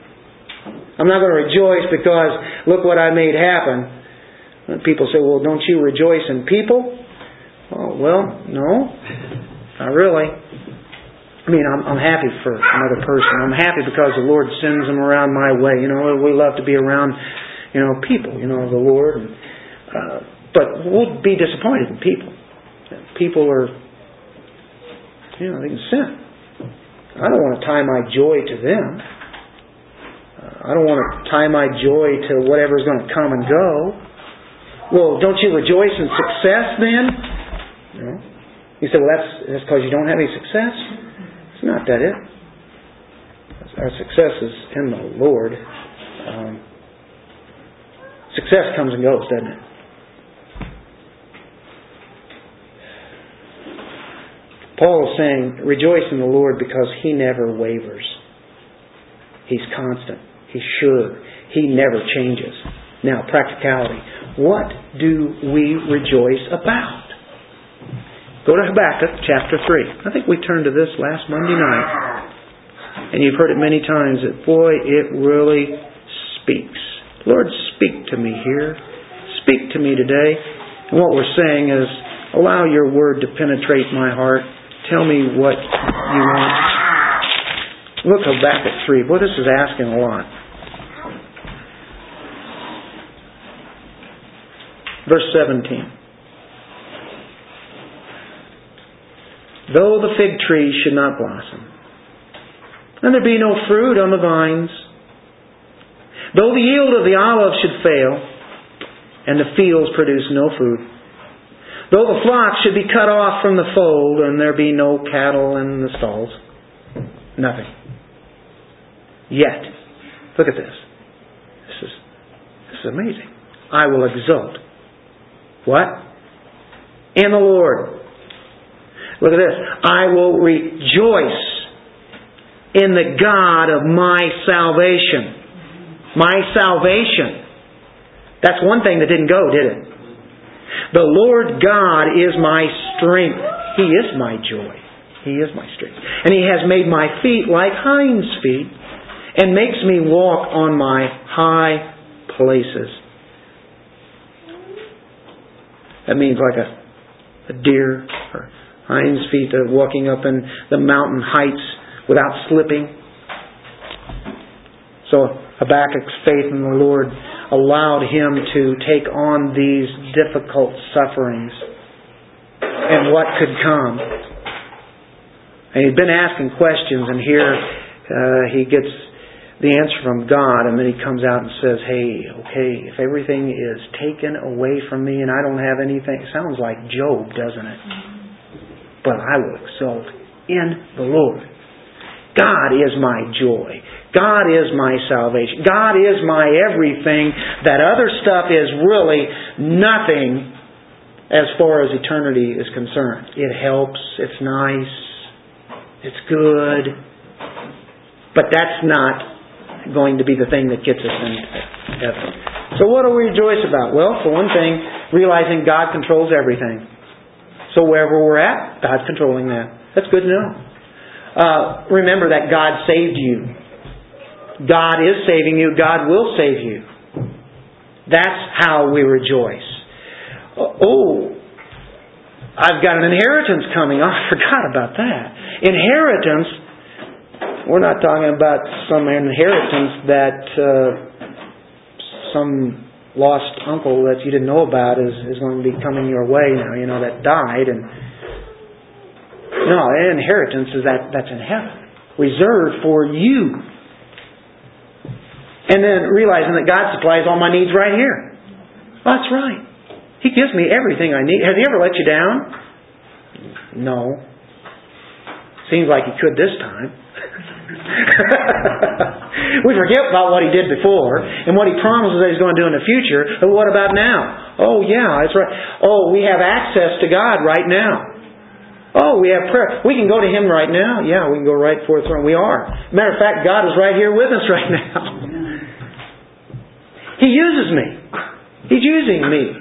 I'm not going to rejoice because, look what I made happen. And people say, well, don't you rejoice in people? Oh, well, no. Not really. I'm happy for another person. I'm happy because the Lord sends them around my way. We love to be around, people, the Lord. But we'll be disappointed in people. People are... they can sin. I don't want to tie my joy to them. I don't want to tie my joy to whatever's going to come and go. Well, don't you rejoice in success then? No. You say, well, that's because you don't have any success? It's not that it. Our success is in the Lord. Success comes and goes, doesn't it? Paul is saying, rejoice in the Lord because He never wavers. He's constant. He's sure. He never changes. Now, practicality. What do we rejoice about? Go to Habakkuk chapter 3. I think we turned to this last Monday night. And you've heard it many times that, boy, it really speaks. Lord, speak to me here. Speak to me today. And what we're saying is, allow your word to penetrate my heart. Tell me what you want. Look Habakkuk 3. Boy, this is asking a lot. Verse 17. Though the fig tree should not blossom, and there be no fruit on the vines, though the yield of the olive should fail, and the fields produce no fruit, though the flock should be cut off from the fold, and there be no cattle in the stalls. Nothing. Yet. Look at this. This is amazing. I will exult. What? In the Lord. Look at this. I will rejoice in the God of my salvation. My salvation. That's one thing that didn't go, did it? The Lord God is my strength. He is my joy. He is my strength. And He has made my feet like hinds' feet and makes me walk on my high places. That means like a deer or hinds' feet walking up in the mountain heights without slipping. So Habakkuk's faith in the Lord allowed him to take on these difficult sufferings and what could come. And he'd been asking questions, and here he gets the answer from God, and then he comes out and says, hey, okay, if everything is taken away from me and I don't have anything, it sounds like Job, doesn't it? But I will exult in the Lord. God is my joy. God is my salvation. God is my everything. That other stuff is really nothing as far as eternity is concerned. It helps, it's nice, it's good, but that's not going to be the thing that gets us into heaven. So what do we rejoice about? Well, for one thing, realizing God controls everything. So wherever we're at, God's controlling that. That's good to know. Remember that God saved you. God is saving you. God will save you. That's how we rejoice. Oh, I've got an inheritance coming. I forgot about that. Inheritance, we're not talking about some inheritance that some lost uncle that you didn't know about is going to be coming your way now, you know, that died. And no, inheritance is that's in heaven, reserved for you. And then realizing that God supplies all my needs right here. That's right. He gives me everything I need. Has He ever let you down? No. Seems like He could this time. We forget about what He did before and what He promises that He's going to do in the future. But what about now? Oh, yeah, that's right. Oh, we have access to God right now. Oh, we have prayer. We can go to Him right now. Yeah, we can go right for the throne. We are. Matter of fact, God is right here with us right now. He uses me. He's using me.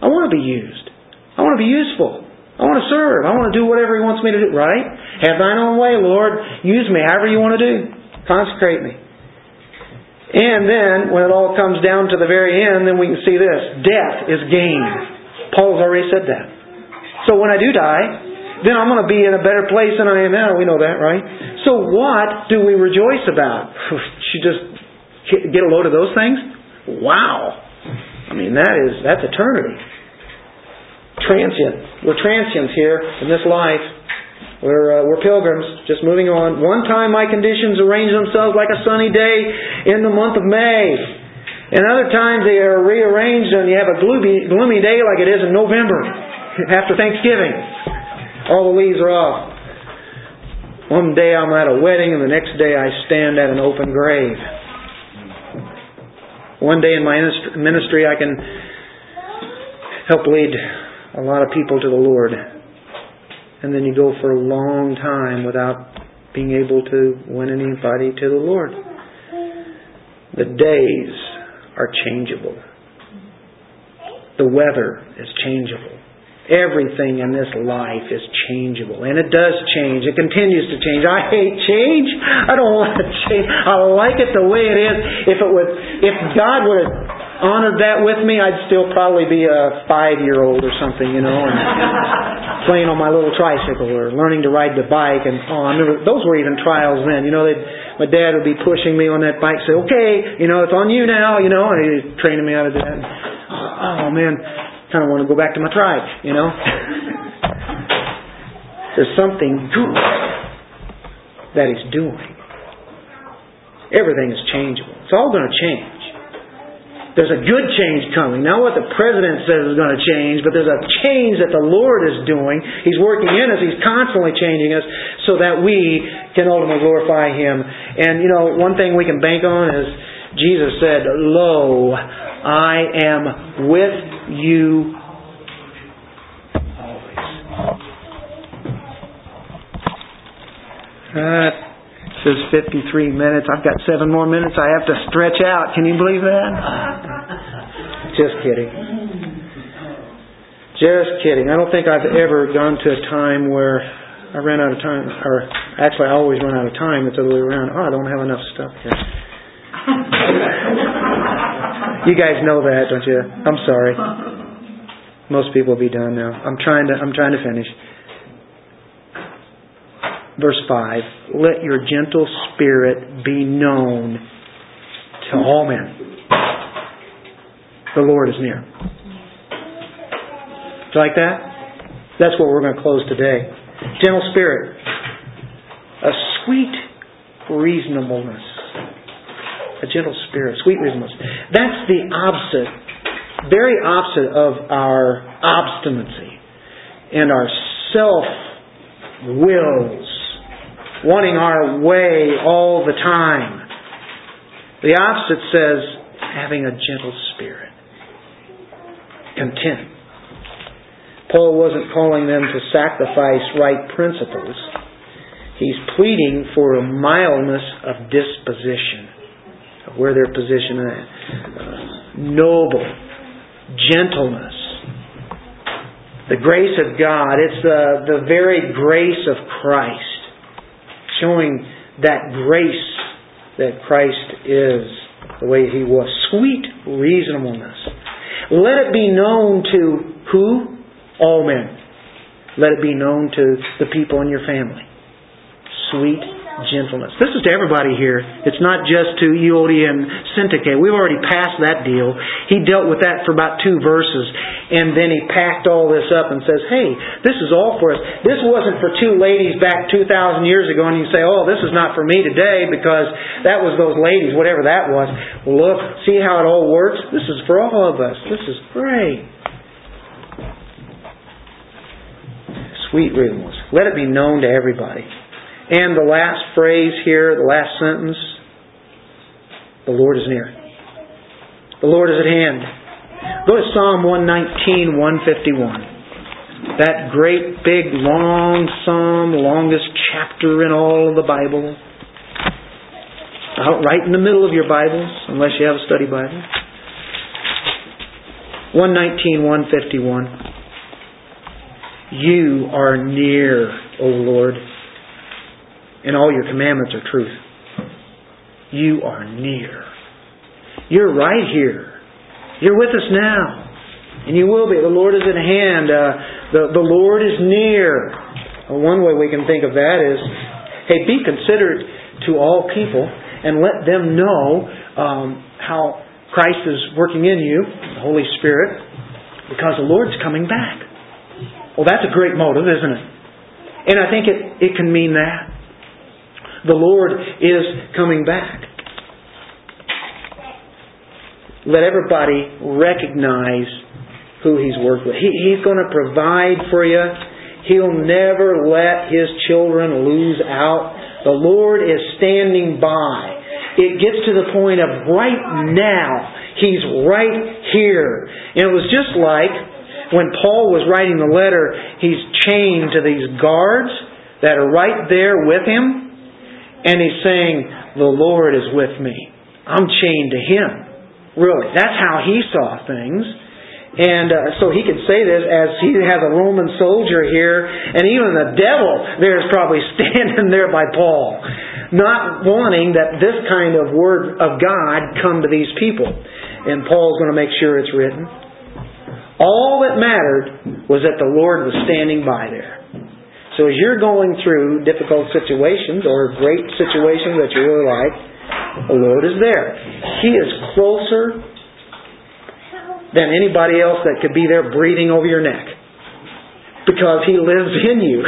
I want to be used. I want to be useful. I want to serve. I want to do whatever He wants me to do. Right? Have Thine own way, Lord. Use me however You want to do. Consecrate me. And then, when it all comes down to the very end, then we can see this. Death is gain. Paul's already said that. So when I do die, then I'm going to be in a better place than I am now. We know that, right? So what do we rejoice about? Should just get a load of those things? Wow! I mean, that's eternity. Transient. We're transients here in this life. We're pilgrims, just moving on. One time my conditions arrange themselves like a sunny day in the month of May. And other times they are rearranged and you have a gloomy day like it is in November after Thanksgiving. All the leaves are off. One day I'm at a wedding and the next day I stand at an open grave. One day in my ministry I can help lead a lot of people to the Lord. And then you go for a long time without being able to win anybody to the Lord. The days are changeable. The weather is changeable. Everything in this life is changeable. And it does change. It continues to change. I hate change. I don't want to change. I like it the way it is. If God would have honored that with me, I'd still probably be a 5-year-old or something, you know, and playing on my little tricycle or learning to ride the bike. And I remember those were even trials then. You know, my dad would be pushing me on that bike, say, "Okay, you know, it's on you now," you know, and he's training me out of that. Oh man. Kind of want to go back to my tribe, you know. There's something good that He's doing. Everything is changeable. It's all going to change. There's a good change coming. Not what the president says is going to change, but there's a change that the Lord is doing. He's working in us. He's constantly changing us so that we can ultimately glorify Him. And, you know, one thing we can bank on is Jesus said, "Lo, I am with you always." This is 53 minutes. I've got 7 more minutes I have to stretch out. Can you believe that? Just kidding. Just kidding. I don't think I've ever gone to a time where I ran out of time. Or actually, I always run out of time. It's the other way around. Oh, I don't have enough stuff here. You guys know that, don't you? I'm sorry. Most people will be done now. I'm trying to finish. Verse 5. Let your gentle spirit be known to all men. The Lord is near. Do you like that? That's what we're going to close today. Gentle spirit. A sweet reasonableness. A gentle spirit, sweet reasonableness. That's the opposite, very opposite of our obstinacy and our self-wills, wanting our way all the time. The opposite says having a gentle spirit, content. Paul wasn't calling them to sacrifice right principles. He's pleading for a mildness of disposition, of where their position is at. Noble, gentleness, the grace of God. It's the very grace of Christ, showing that grace that Christ is, the way He was. Sweet reasonableness. Let it be known to who? All men. Let it be known to the people in your family. Sweet gentleness. This is to everybody here. It's not just to Euodia and Syntyche. We've already passed that deal. He dealt with that for about 2 verses. And then he packed all this up and says, hey, this is all for us. This wasn't for 2 ladies back 2,000 years ago. And you say, oh, this is not for me today because that was those ladies, whatever that was. Well, look, see how it all works? This is for all of us. This is great. Sweet reasonableness. Let it be known to everybody. And the last phrase here, the last sentence, the Lord is near. The Lord is at hand. Go to Psalm 119, 151. That great, big, long psalm, longest chapter in all of the Bible. Out right in the middle of your Bibles, unless you have a study Bible. 119, 151. You are near, O Lord, and all your commandments are truth. You are near. You're right here. You're with us now. And you will be. The Lord is at hand. The Lord is near. One way we can think of that is, hey, be considerate to all people and let them know how Christ is working in you, the Holy Spirit, because the Lord's coming back. Well, that's a great motive, isn't it? And I think it can mean that. The Lord is coming back. Let everybody recognize who He's worked with. He's going to provide for you. He'll never let His children lose out. The Lord is standing by. It gets to the point of right now. He's right here. And it was just like when Paul was writing the letter, he's chained to these guards that are right there with him. And he's saying, the Lord is with me. I'm chained to Him. Really, that's how he saw things. And so he could say this as he has a Roman soldier here. And even the devil there is probably standing there by Paul, not wanting that this kind of word of God come to these people. And Paul's going to make sure it's written. All that mattered was that the Lord was standing by there. So as you're going through difficult situations or great situations that you really like, the Lord is there. He is closer than anybody else that could be there breathing over your neck, because He lives in you.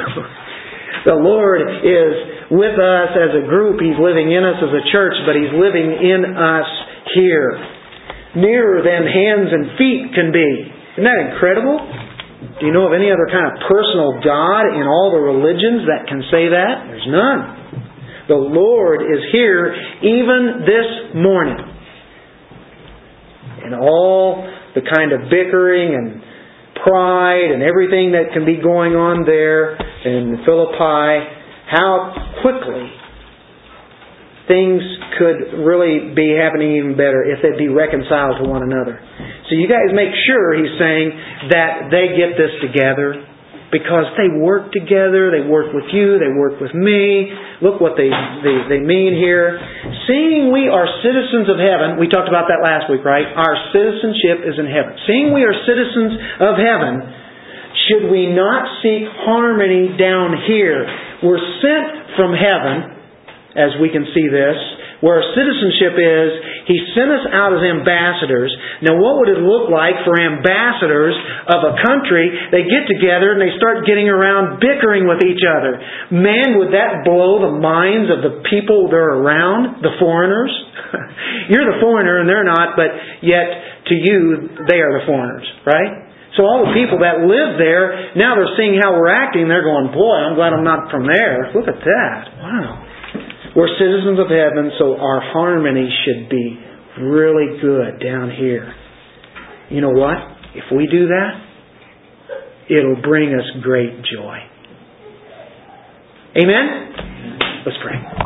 The Lord is with us as a group. He's living in us as a church, but He's living in us here. Nearer than hands and feet can be. Isn't that incredible? Do you know of any other kind of personal God in all the religions that can say that? There's none. The Lord is here even this morning. And all the kind of bickering and pride and everything that can be going on there in Philippi, how quickly things could really be happening even better if they'd be reconciled to one another. So you guys make sure, he's saying, that they get this together, because they work together, they work with you, they work with me. Look what they mean here. Seeing we are citizens of heaven, we talked about that last week, right? Our citizenship is in heaven. Seeing we are citizens of heaven, should we not seek harmony down here? We're sent from heaven, as we can see this, where our citizenship is. He sent us out as ambassadors. Now, what would it look like for ambassadors of a country? They get together and they start getting around bickering with each other. Man, would that blow the minds of the people they're around, the foreigners? You're the foreigner and they're not, but yet to you, they are the foreigners, right? So all the people that live there, now they're seeing how we're acting. They're going, boy, I'm glad I'm not from there. Look at that. Wow. We're citizens of heaven, so our harmony should be really good down here. You know what? If we do that, it'll bring us great joy. Amen? Let's pray.